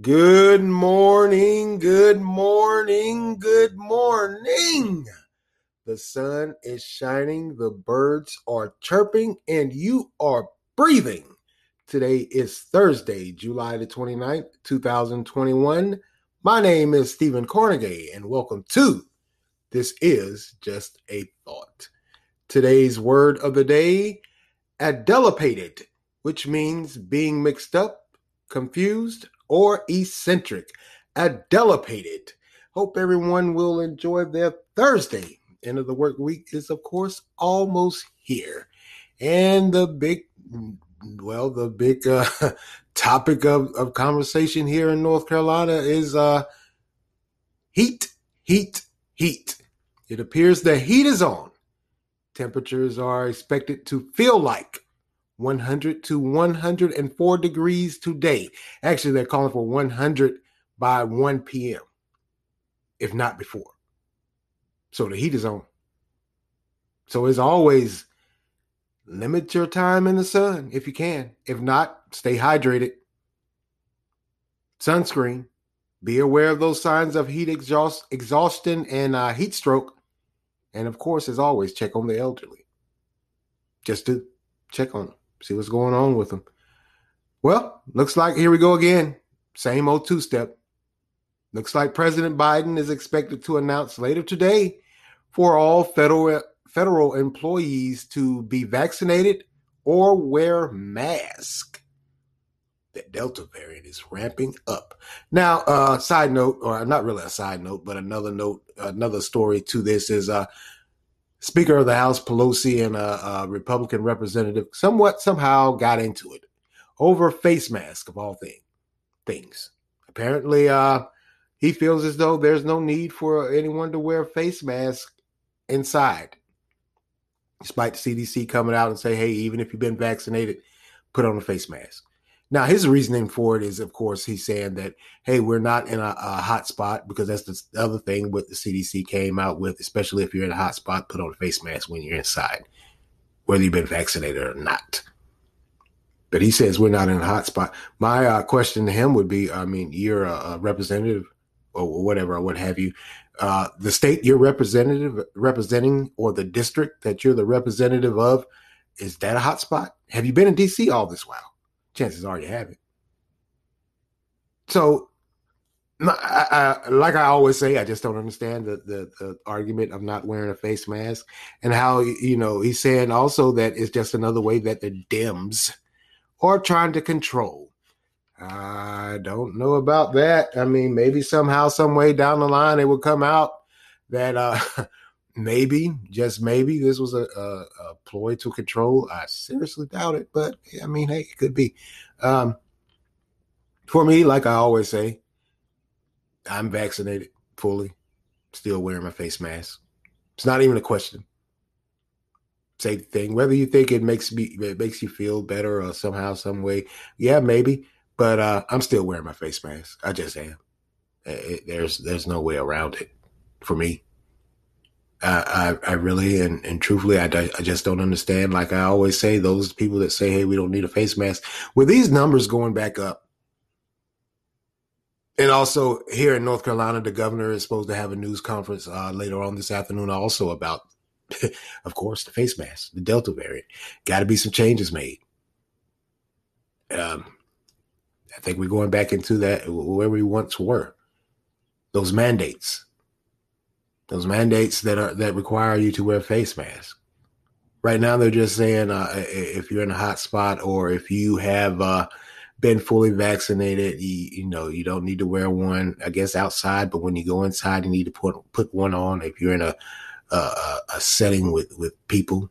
Good morning, good morning, good morning. The sun is shining, the birds are chirping, and you are breathing. Today is Thursday, July the 29th, 2021. My name is Stephen Carnegie, and welcome to This Is Just a Thought. Today's word of the day, adelipated, which means being mixed up, confused, or eccentric. Adelipated. Hope everyone will enjoy their Thursday. End of the work week is, of course, almost here. And the big topic of conversation here in North Carolina is heat. It appears the heat is on. Temperatures are expected to feel like 100 to 104 degrees today. Actually, they're calling for 100 by 1 p.m., if not before. So the heat is on. So as always, limit your time in the sun if you can. If not, stay hydrated. Sunscreen. Be aware of those signs of heat exhaustion and heat stroke. And of course, as always, check on the elderly. Just to check on them. See what's going on with them. Well, looks like here we go again. Same old two-step. Looks like President Biden is expected to announce later today for all federal employees to be vaccinated or wear masks. The Delta variant is ramping up. Now, side note, or not really a side note, but another note, another story to this is Speaker of the House Pelosi and a Republican representative somehow got into it over face mask of all things. Apparently, he feels as though there's no need for anyone to wear a face mask inside, despite the CDC coming out and say, hey, even if you've been vaccinated, put on a face mask. Now, his reasoning for it is, of course, he's saying that, hey, we're not in a hot spot, because that's the other thing what the CDC came out with, especially if you're in a hot spot, put on a face mask when you're inside, whether you've been vaccinated or not. But he says we're not in a hot spot. My question to him would be, I mean, you're a representative or whatever, or what have you, the state you're representing or the district that you're the representative of, is that a hot spot? Have you been in D.C. all this while? Chances are you have it. So, I, like I always say, I just don't understand the argument of not wearing a face mask, and how, you know, he's saying also that it's just another way that the Dems are trying to control. I don't know about that. I mean, maybe somehow, some way down the line, it will come out that maybe, just maybe, this was a ploy to control. I seriously doubt it, but I mean, hey, it could be. For me, like I always say, I'm vaccinated fully, still wearing my face mask. It's not even a question. Same thing. Whether you think it makes you feel better or somehow, some way, yeah, maybe. But I'm still wearing my face mask. I just am. There's no way around it for me. I really and truthfully, I just don't understand. Like I always say, those people that say, hey, we don't need a face mask. With these numbers going back up, and also here in North Carolina, the governor is supposed to have a news conference later on this afternoon also about, of course, the face mask, the Delta variant. Got to be some changes made. I think we're going back into that where we once were. Those mandates that require you to wear a face mask. Right now, they're just saying if you're in a hot spot or if you have been fully vaccinated, you know, you don't need to wear one, I guess, outside. But when you go inside, you need to put one on if you're in a setting with people.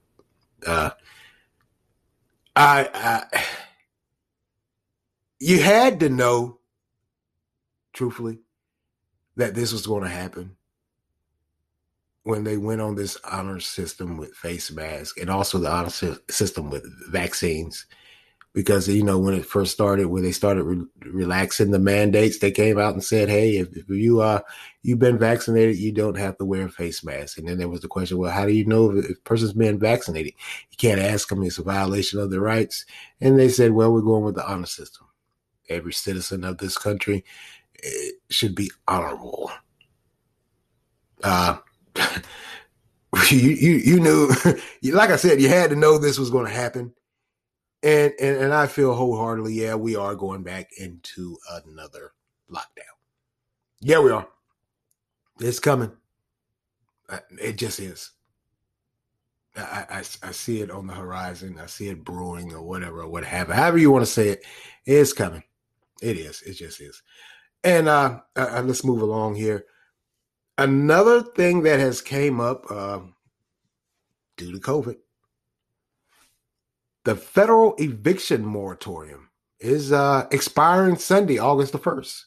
You had to know, truthfully, that this was going to happen when they went on this honor system with face masks and also the honor system with vaccines. Because, you know, when it first started, when they started relaxing the mandates, they came out and said, hey, if you've been vaccinated, you don't have to wear a face mask. And then there was the question, well, how do you know if a person's been vaccinated? You can't ask them. It's a violation of their rights. And they said, well, we're going with the honor system. every citizen of this country should be honorable. You knew, like I said, you had to know this was going to happen. And I feel wholeheartedly, yeah, we are going back into another lockdown. Yeah, we are. It's coming. It just is. I see it on the horizon. I see it brewing or whatever, or what have you. However you want to say it, it's coming. It is. It just is. And let's move along here. Another thing that has came up due to COVID, the federal eviction moratorium is expiring Sunday, August the 1st.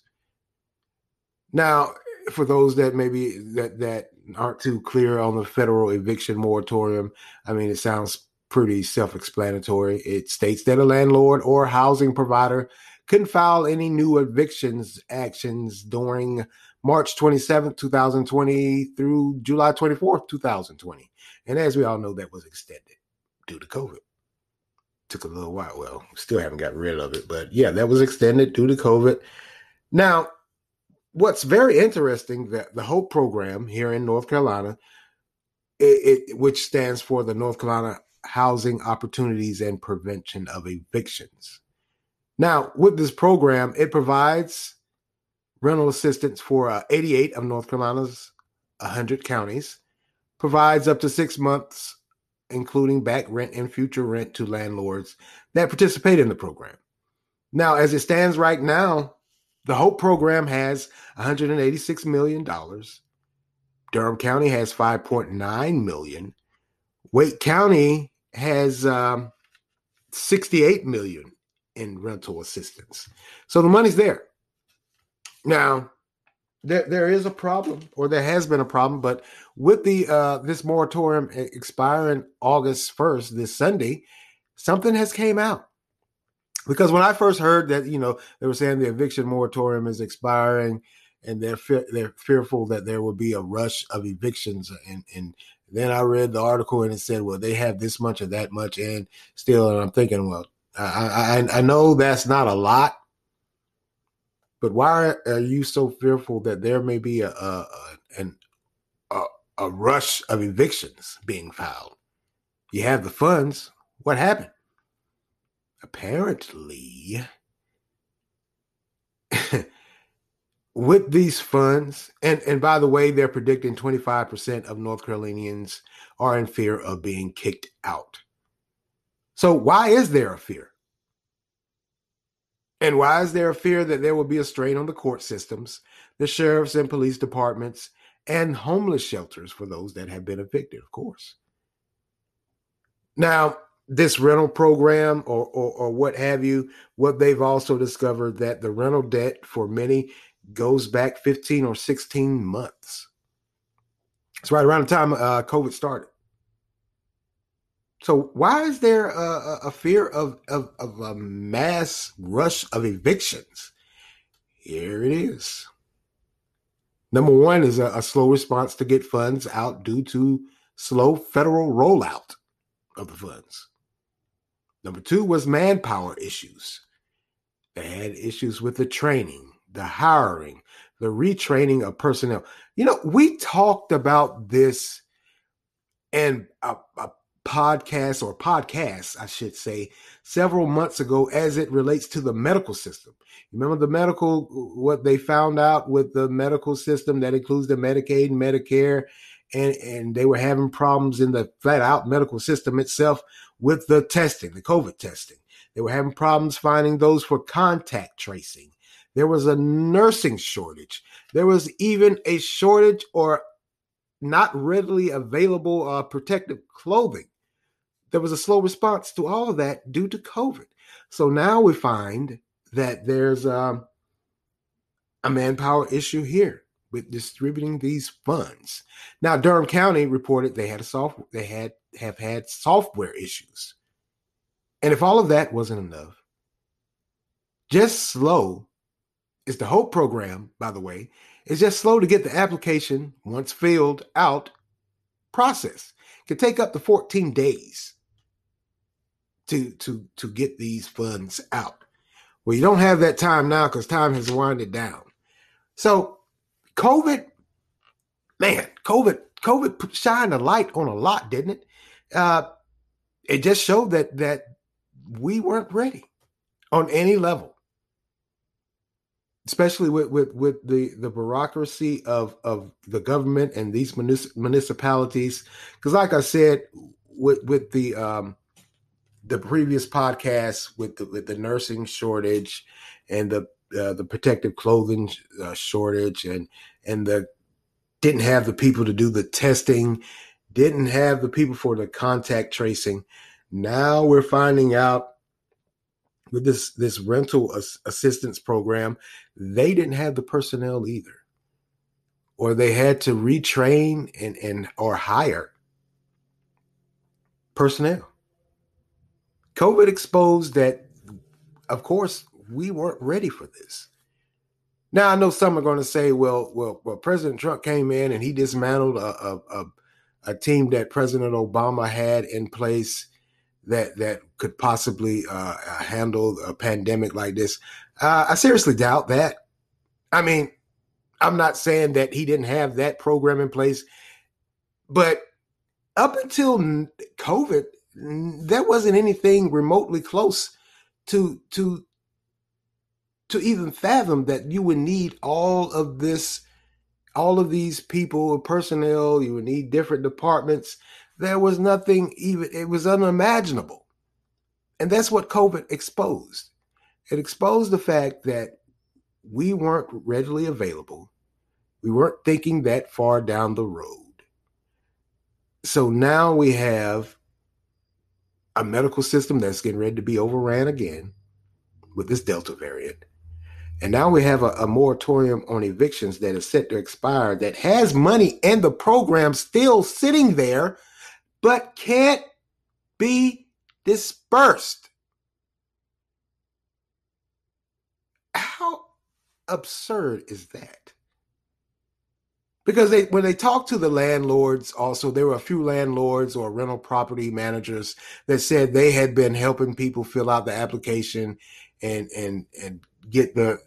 Now, for those that maybe that aren't too clear on the federal eviction moratorium, I mean, it sounds pretty self-explanatory. It states that a landlord or housing provider can file any new evictions actions during March 27th, 2020 through July 24th, 2020. And as we all know, that was extended due to COVID. Took a little while. Well, still haven't got rid of it, but yeah, that was extended due to COVID. Now, what's very interesting that the HOPE program here in North Carolina, which stands for the North Carolina Housing Opportunities and Prevention of Evictions. Now, with this program, it provides rental assistance for 88 of North Carolina's 100 counties, provides up to 6 months, including back rent and future rent to landlords that participate in the program. Now, as it stands right now, the HOPE program has $186 million. Durham County has $5.9 million. Wake County has $68 million in rental assistance. So the money's there. Now, there is a problem, or there has been a problem, but with the this moratorium expiring August 1st, this Sunday, something has came out. Because when I first heard that, you know, they were saying the eviction moratorium is expiring and they're fearful that there will be a rush of evictions. And then I read the article and it said, well, they have this much or that much and still. And I'm thinking, well, I know that's not a lot, but why are you so fearful that there may be a rush of evictions being filed? You have the funds. What happened? Apparently, with these funds, and by the way, they're predicting 25% of North Carolinians are in fear of being kicked out. So why is there a fear? And why is there a fear that there will be a strain on the court systems, the sheriffs and police departments, and homeless shelters for those that have been evicted, of course? Now, this rental program or what have you, what they've also discovered that the rental debt for many goes back 15 or 16 months. It's right around the time COVID started. So why is there a fear of a mass rush of evictions? Here it is. Number one is a slow response to get funds out due to slow federal rollout of the funds. Number two was manpower issues. They had issues with the training, the hiring, the retraining of personnel. You know, we talked about this in a podcast or podcasts, I should say, several months ago as it relates to the medical system. Remember the medical, what they found out with the medical system that includes the Medicaid, Medicare, and they were having problems in the flat out medical system itself with the testing, the COVID testing. They were having problems finding those for contact tracing. There was a nursing shortage. There was even a shortage or not readily available protective clothing. There was a slow response to all of that due to COVID. So now we find that there's a manpower issue here with distributing these funds. Now, Durham County reported they had have had software issues. And if all of that wasn't enough, just slow is the HOPE program, by the way, is just slow to get the application, once filled out, process. It can take up to 14 days to get these funds out. Well, you don't have that time now because time has winded down. So COVID shined a light on a lot, didn't it? It just showed that we weren't ready on any level, especially with the bureaucracy of the government and these municipalities. Because like I said, with the previous podcast with the nursing shortage and the protective clothing shortage and the didn't have the people to do the testing, didn't have the people for the contact tracing. Now we're finding out with this rental assistance program, they didn't have the personnel either, or they had to retrain and or hire personnel. COVID exposed that, of course, we weren't ready for this. Now, I know some are going to say, well, President Trump came in and he dismantled a team that President Obama had in place that could possibly handle a pandemic like this. I seriously doubt that. I mean, I'm not saying that he didn't have that program in place, but up until COVID, there wasn't anything remotely close to even fathom that you would need all of these people, personnel, you would need different departments. There was nothing even, it was unimaginable. And that's what COVID exposed. It exposed the fact that we weren't readily available. We weren't thinking that far down the road. So now we have a medical system that's getting ready to be overran again with this Delta variant. And now we have a moratorium on evictions that is set to expire that has money and the program still sitting there, but can't be dispersed. How absurd is that? Because when they talked to the landlords also, there were a few landlords or rental property managers that said they had been helping people fill out the application and get the,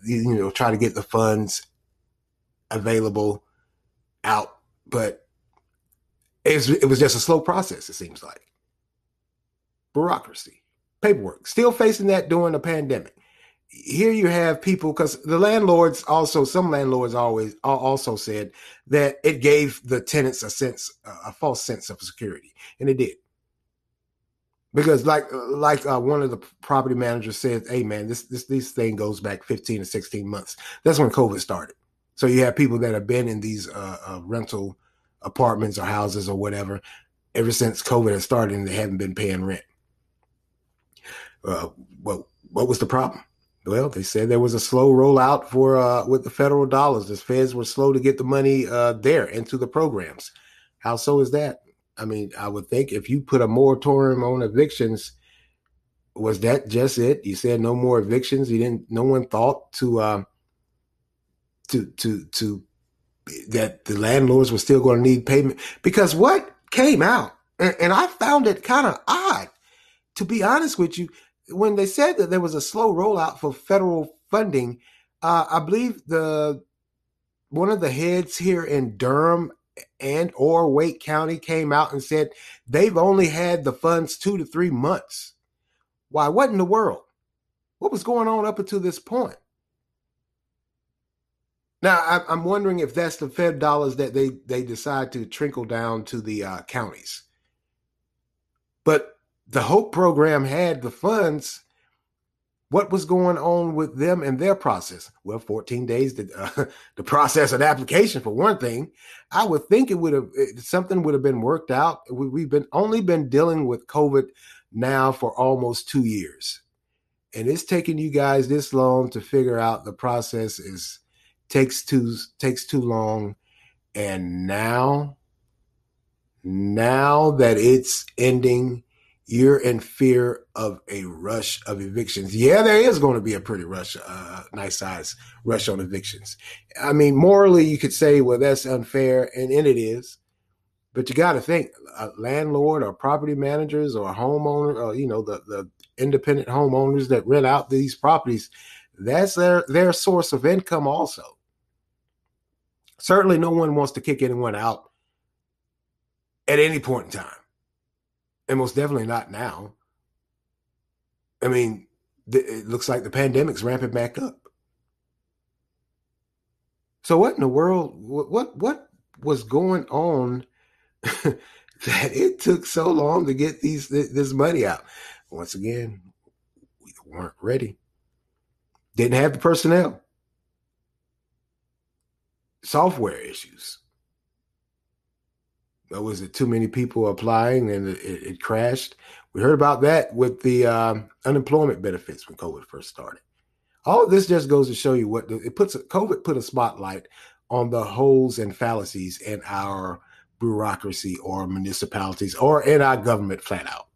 try to get the funds available out, but it was just a slow process. It seems like bureaucracy, paperwork, still facing that during the pandemic. Here you have people, because the landlords also, some landlords always also said that it gave the tenants a false sense of security, and it did. Because like one of the property managers said, hey, man, this thing goes back 15 to 16 months. That's when COVID started. So you have people that have been in these rental apartments or houses or whatever ever since COVID has started, and they haven't been paying rent. Well, what was the problem? Well, they said there was a slow rollout with the federal dollars. The feds were slow to get the money there into the programs. How so is that? I mean, I would think if you put a moratorium on evictions, was that just it? You said no more evictions. You didn't. No one thought to that the landlords were still going to need payment, because what came out, and I found it kind of odd, to be honest with you, when they said that there was a slow rollout for federal funding. I believe one of the heads here in Durham and or Wake County came out and said they've only had the funds 2 to 3 months. Why, what in the world? What was going on up until this point? Now, I'm wondering if that's the Fed dollars that they decide to trickle down to the counties. But the HOPE program had the funds. What was going on with them and their process? Well, 14 days to process an application, for one thing. I would think something would have been worked out. We've only been dealing with COVID now for almost 2 years, and it's taking you guys this long to figure out the process takes too long. And now that it's ending, you're in fear of a rush of evictions. Yeah, there is going to be a pretty rush, nice size rush on evictions. I mean, morally, you could say, well, that's unfair, and it is. But you got to think, a landlord or property managers or a homeowner, or the independent homeowners that rent out these properties, that's their source of income also. Certainly no one wants to kick anyone out at any point in time. And most definitely not now. I mean, it looks like the pandemic's ramping back up. So what in the world, what was going on that it took so long to get this money out? Once again, we weren't ready. Didn't have the personnel. Software issues. But was it too many people applying and it crashed? We heard about that with the unemployment benefits when COVID first started. All of this just goes to show you what COVID put a spotlight on the holes and fallacies in our bureaucracy or municipalities or in our government flat out.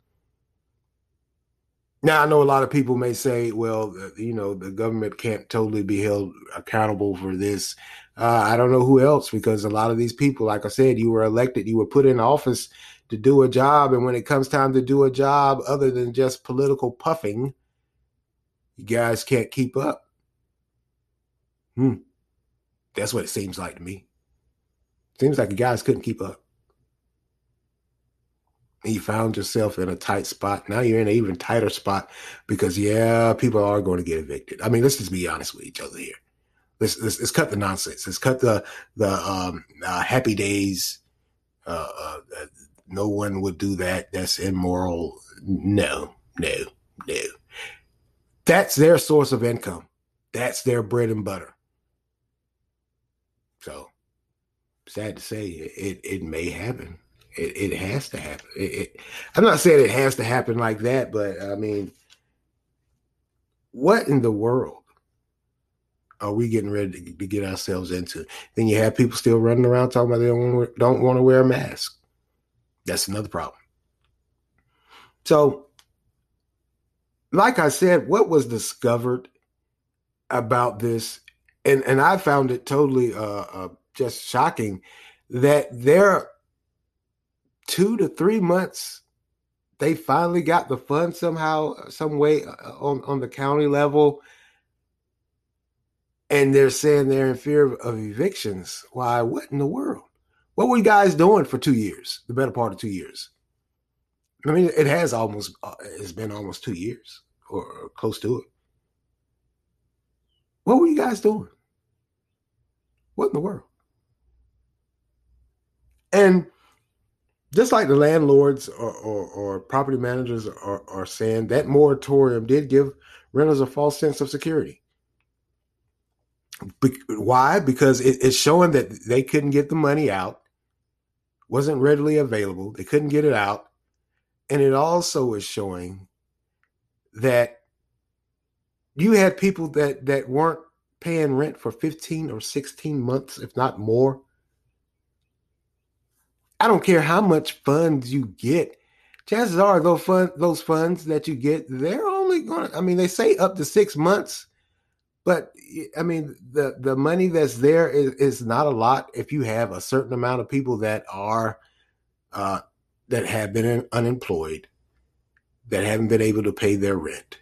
Now, I know a lot of people may say, well, you know, the government can't totally be held accountable for this. I don't know who else, because a lot of these people, like I said, you were elected, you were put in office to do a job. And when it comes time to do a job other than just political puffing, you guys can't keep up. That's what it seems like to me. Seems like you guys couldn't keep up. You found yourself in a tight spot. Now you're in an even tighter spot because, yeah, people are going to get evicted. I mean, let's just be honest with each other here. Let's cut the nonsense. Let's cut the happy days. No one would do that. That's immoral. No. That's their source of income. That's their bread and butter. So sad to say, it may happen. It has to happen. I'm not saying it has to happen like that, but I mean, what in the world are we getting ready to get ourselves into? Then you have people still running around talking about they don't want to wear a mask. That's another problem. So, like I said, what was discovered about this, and I found it totally just shocking that there 2 to 3 months, they finally got the funds somehow, some way on the county level. And they're saying they're in fear of evictions. Why, what in the world? What were you guys doing for 2 years, the better part of 2 years? I mean, it's been almost 2 years or close to it. What were you guys doing? What in the world? And just like the landlords or property managers are saying, that moratorium did give renters a false sense of security. Why? Because it's showing that they couldn't get the money out, wasn't readily available, they couldn't get it out, and it also is showing that you had people that weren't paying rent for 15 or 16 months, if not more. I don't care how much funds you get. Chances are those funds that you get, they're only going to, I mean, they say up to 6 months, but I mean, the money that's there is not a lot. If you have a certain amount of people that are, that have been unemployed, that haven't been able to pay their rent,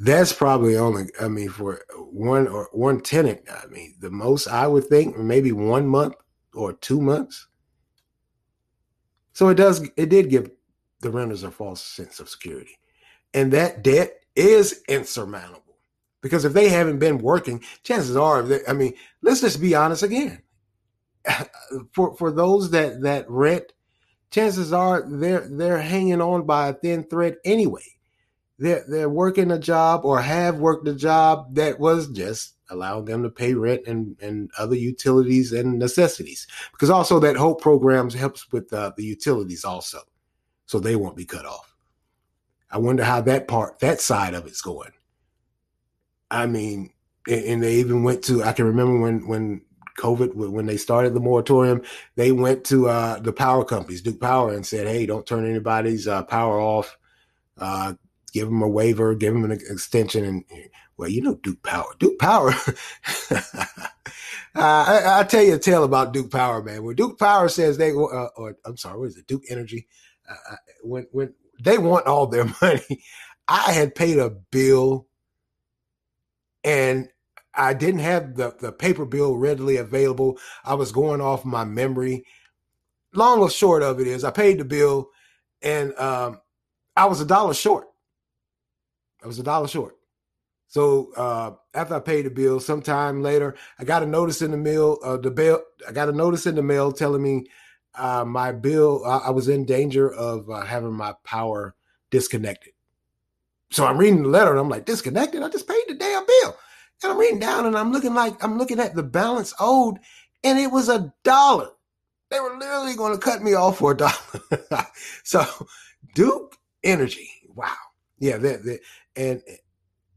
that's probably only, I mean, for one tenant, I mean, the most I would think maybe 1 month or 2 months. So it did give the renters a false sense of security. And that debt is insurmountable, because if they haven't been working, chances are, I mean, let's just be honest again. For those that rent, chances are they're hanging on by a thin thread anyway. They're working a job or have worked a job that was just allowing them to pay rent and other utilities and necessities, because also that HOPE programs helps with the utilities also. So they won't be cut off. I wonder how that side of it's going. I mean, and they even went to, I can remember when COVID, when they started the moratorium, they went to the power companies, Duke Power, and said, hey, don't turn anybody's power off. Give them a waiver, give them an extension. And well, you know, Duke Power. I'll tell you a tale about Duke Power, man. When Duke Energy They want all their money. I had paid a bill and I didn't have the paper bill readily available. I was going off my memory. Long or short of it is I paid the bill and I was $1 short. I was $1 short. So after I paid the bill, sometime later, I got a notice in the mail. I got a notice in the mail telling me my bill. I was in danger of having my power disconnected. So I'm reading the letter and I'm like, disconnected? I just paid the damn bill. And I'm reading down and I'm looking at the balance owed, and it was $1. They were literally going to cut me off for $1. So Duke Energy, wow, yeah, and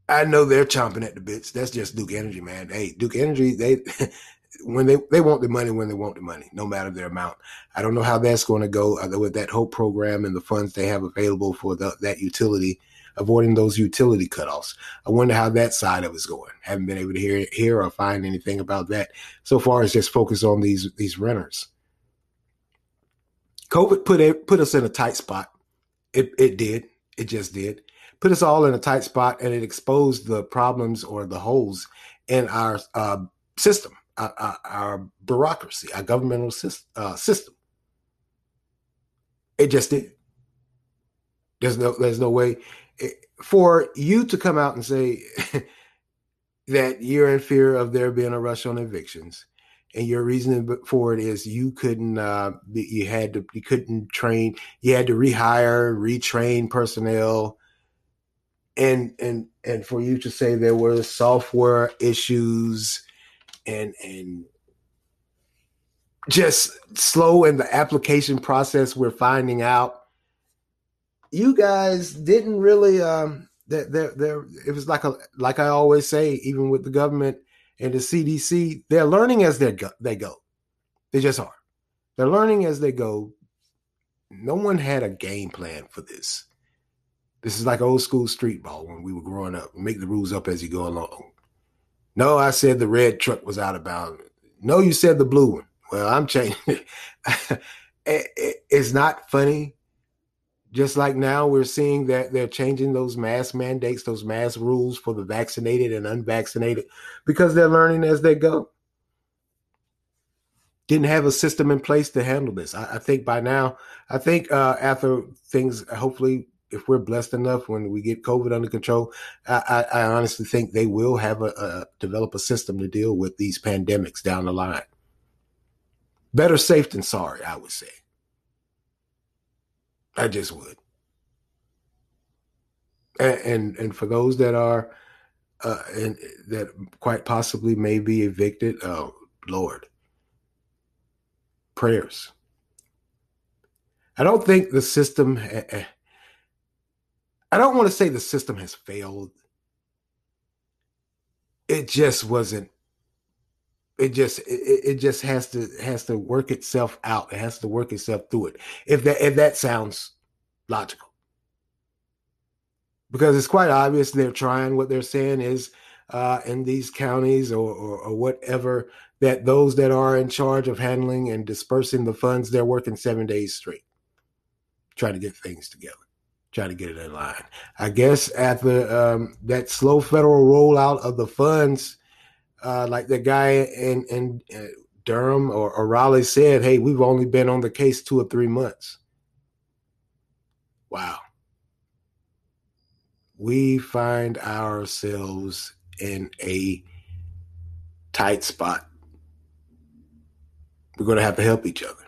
I know they're chomping at the bits. That's just Duke Energy, man. Hey, Duke Energy, they want the money when they want the money, no matter their amount. I don't know how that's going to go with that HOPE program and the funds they have available for that utility, avoiding those utility cutoffs. I wonder how that side of it's going. Haven't been able to hear or find anything about that. So far, it's just focused on these renters. COVID put us in a tight spot. It did. It just did. Put us all in a tight spot, and it exposed the problems or the holes in our system, our bureaucracy, our governmental system. It just did. There's no way for you to come out and say that you're in fear of there being a rush on evictions, and your reasoning for it is you couldn't, you couldn't train, you had to rehire, retrain personnel. And for you to say there were software issues and just slow in the application process, we're finding out you guys didn't really it was like I always say, even with the government and the CDC, they're learning as they go. They just are. They're learning as they go. No one had a game plan for this. This is like old school street ball when we were growing up. Make the rules up as you go along. No, I said the red truck was out of bounds. No, you said the blue one. Well, I'm changing it. It's not funny. Just like now we're seeing that they're changing those mask mandates, those mask rules for the vaccinated and unvaccinated, because they're learning as they go. Didn't have a system in place to handle this. I think by now, after things, hopefully, if we're blessed enough when we get COVID under control, I honestly think they will have develop a system to deal with these pandemics down the line. Better safe than sorry, I would say. I just would. And for those that are and that quite possibly may be evicted, oh Lord, prayers. I don't think the system. I don't want to say the system has failed. It just wasn't. It just has to work itself out. It has to work itself through it. If that sounds logical, because it's quite obvious they're trying. What they're saying is in these counties or whatever, that those that are in charge of handling and dispersing the funds, they're working 7 days straight, trying to get things together. Try to get it in line. I guess after that slow federal rollout of the funds, like the guy in Durham or Raleigh said, hey, we've only been on the case 2 or 3 months. Wow. We find ourselves in a tight spot. We're going to have to help each other,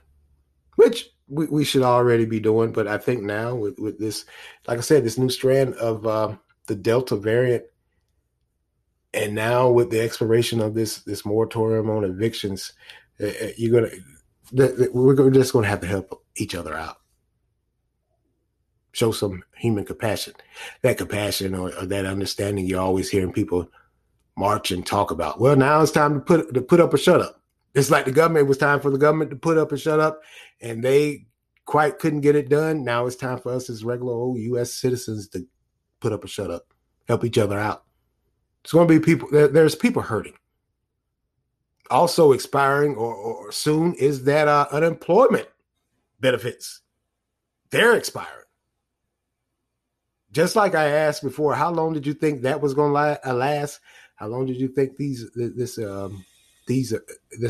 which we should already be doing, but I think now with this, like I said, this new strand of the Delta variant, and now with the expiration of this moratorium on evictions, we're just going to have to help each other out. Show some human compassion, that compassion or that understanding you're always hearing people march and talk about. Well, now it's time to put up or shut up. It's like the government, it was time for the government to put up and shut up, and they quite couldn't get it done. Now it's time for us as regular old U.S. citizens to put up and shut up, help each other out. It's going to be people. There's people hurting. Also expiring or soon is that unemployment benefits. They're expiring. Just like I asked before, how long did you think that was going to last? How long did you think this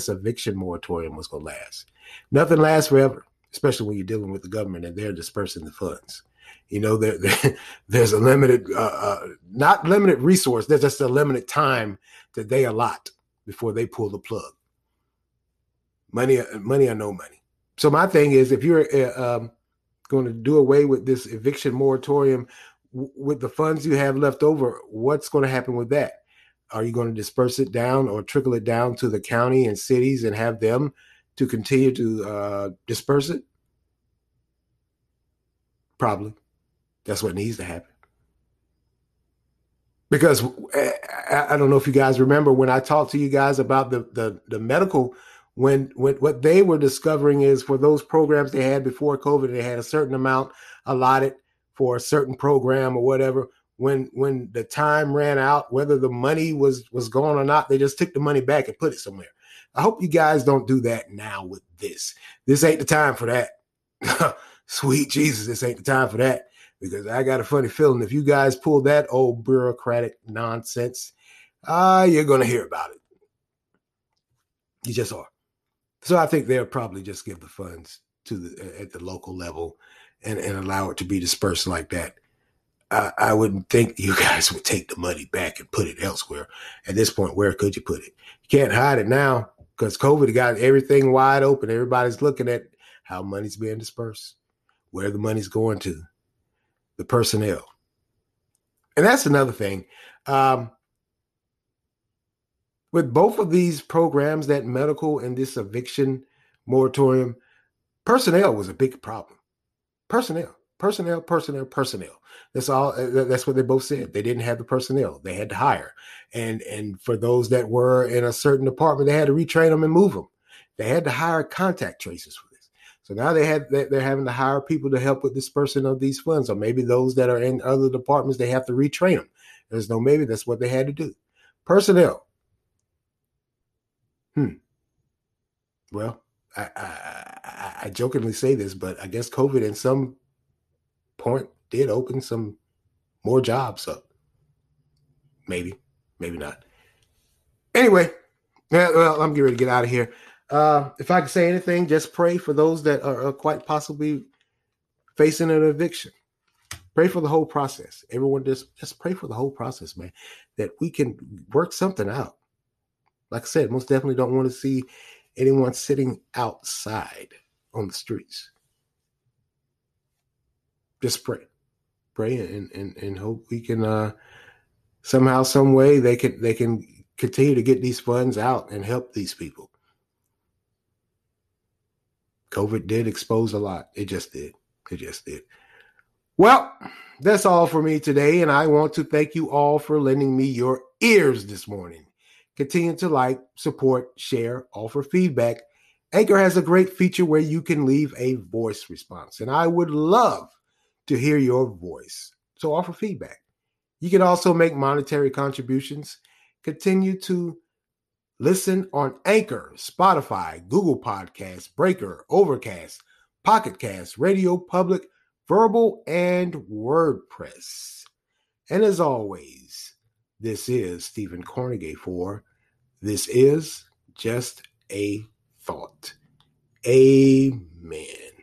eviction moratorium was going to last? Nothing lasts forever, especially when you're dealing with the government and they're dispersing the funds. You know, there's a limited, not limited resource. There's just a limited time that they allot before they pull the plug. Money or no money. So my thing is, if you're going to do away with this eviction moratorium, with the funds you have left over, what's going to happen with that? Are you going to disperse it down or trickle it down to the county and cities and have them to continue to disperse it? Probably. That's what needs to happen. Because I don't know if you guys remember when I talked to you guys about the medical, when what they were discovering is for those programs they had before COVID, they had a certain amount allotted for a certain program or whatever. When the time ran out, whether the money was gone or not, they just took the money back and put it somewhere. I hope you guys don't do that now with this. This ain't the time for that. Sweet Jesus, this ain't the time for that, because I got a funny feeling if you guys pull that old bureaucratic nonsense, you're going to hear about it. You just are. So I think they'll probably just give the funds to at the local level and allow it to be dispersed like that. I wouldn't think you guys would take the money back and put it elsewhere. At this point, where could you put it? You can't hide it now because COVID got everything wide open. Everybody's looking at how money's being dispersed, where the money's going to, the personnel. And that's another thing. With both of these programs, that medical and this eviction moratorium, personnel was a big problem. Personnel. That's all. That's what they both said. They didn't have the personnel. They had to hire. And for those that were in a certain department, they had to retrain them and move them. They had to hire contact tracers for this. So now they're having to hire people to help with dispersing of these funds, or maybe those that are in other departments, they have to retrain them. There's no maybe. That's what they had to do. Personnel. Well, I jokingly say this, but I guess COVID in some point did open some more jobs up. Maybe not. Anyway, well, I'm getting ready to get out of here. If I can say anything, just pray for those that are quite possibly facing an eviction. Pray for the whole process. Everyone just pray for the whole process, man, that we can work something out. Like I said, most definitely don't want to see anyone sitting outside on the streets. Just pray and hope we can somehow, some way they can continue to get these funds out and help these people. COVID did expose a lot. It just did. Well, that's all for me today. And I want to thank you all for lending me your ears this morning. Continue to like, support, share, offer feedback. Anchor has a great feature where you can leave a voice response, and I would love to hear your voice. So offer feedback. You can also make monetary contributions. Continue to listen on Anchor, Spotify, Google Podcasts, Breaker, Overcast, Pocket Casts, Radio Public, Verbal, and WordPress. And as always, this is Stephen Carnegie for This Is Just a Thought. Amen.